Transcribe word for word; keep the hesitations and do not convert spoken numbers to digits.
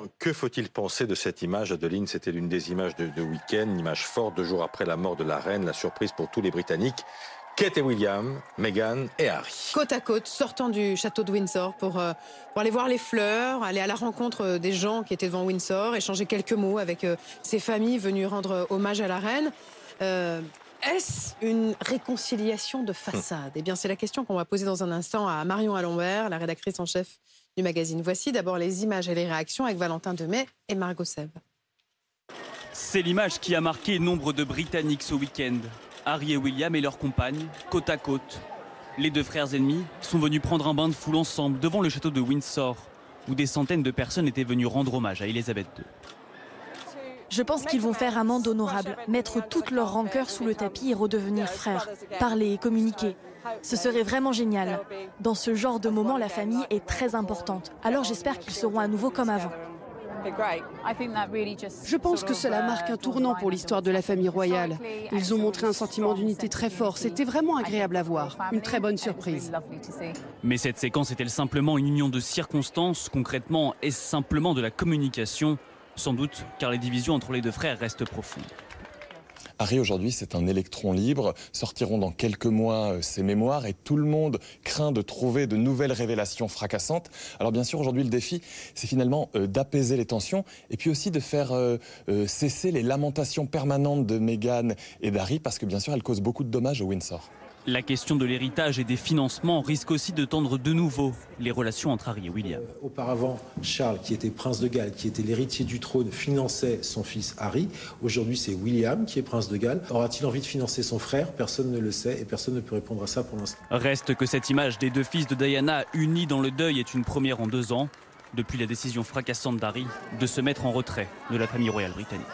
Maintenant, que faut-il penser de cette image, Adeline? C'était l'une des images de, de week-end, une image forte, deux jours après la mort de la reine, la surprise pour tous les Britanniques. Kate et William, Meghan et Harry. Côte à côte, sortant du château de Windsor pour, euh, pour aller voir les fleurs, aller à la rencontre des gens qui étaient devant Windsor, échanger quelques mots avec euh, ces familles venues rendre hommage à la reine. Euh, Est-ce une réconciliation de façade? Eh bien, c'est la question qu'on va poser dans un instant à Marion Allombert, la rédactrice en chef du magazine. Voici d'abord les images et les réactions avec Valentin Demet et Margot Seb. C'est l'image qui a marqué nombre de Britanniques ce week-end. Harry et William et leur compagne, côte à côte. Les deux frères ennemis sont venus prendre un bain de foule ensemble devant le château de Windsor, où des centaines de personnes étaient venues rendre hommage à Elisabeth deux. Je pense qu'ils vont faire amende honorable, mettre toute leur rancœur sous le tapis et redevenir frères, parler et communiquer. Ce serait vraiment génial. Dans ce genre de moment, la famille est très importante. Alors j'espère qu'ils seront à nouveau comme avant. Je pense que cela marque un tournant pour l'histoire de la famille royale. Ils ont montré un sentiment d'unité très fort. C'était vraiment agréable à voir. Une très bonne surprise. Mais cette séquence est-elle simplement une union de circonstances? Concrètement, est-ce simplement de la communication? Sans doute, car les divisions entre les deux frères restent profondes. Harry, aujourd'hui, c'est un électron libre. Sortiront dans quelques mois euh, ses mémoires et tout le monde craint de trouver de nouvelles révélations fracassantes. Alors bien sûr, aujourd'hui, le défi, c'est finalement euh, d'apaiser les tensions et puis aussi de faire euh, euh, cesser les lamentations permanentes de Meghan et d'Harry parce que bien sûr, elles causent beaucoup de dommages au Windsor. La question de l'héritage et des financements risque aussi de tendre de nouveau les relations entre Harry et William. Euh, auparavant, Charles, qui était prince de Galles, qui était l'héritier du trône, finançait son fils Harry. Aujourd'hui, c'est William qui est prince de Galles. Aura-t-il envie de financer son frère? Personne ne le sait et personne ne peut répondre à ça pour l'instant. Reste que cette image des deux fils de Diana unis dans le deuil est une première en deux ans, depuis la décision fracassante d'Harry de se mettre en retrait de la famille royale britannique.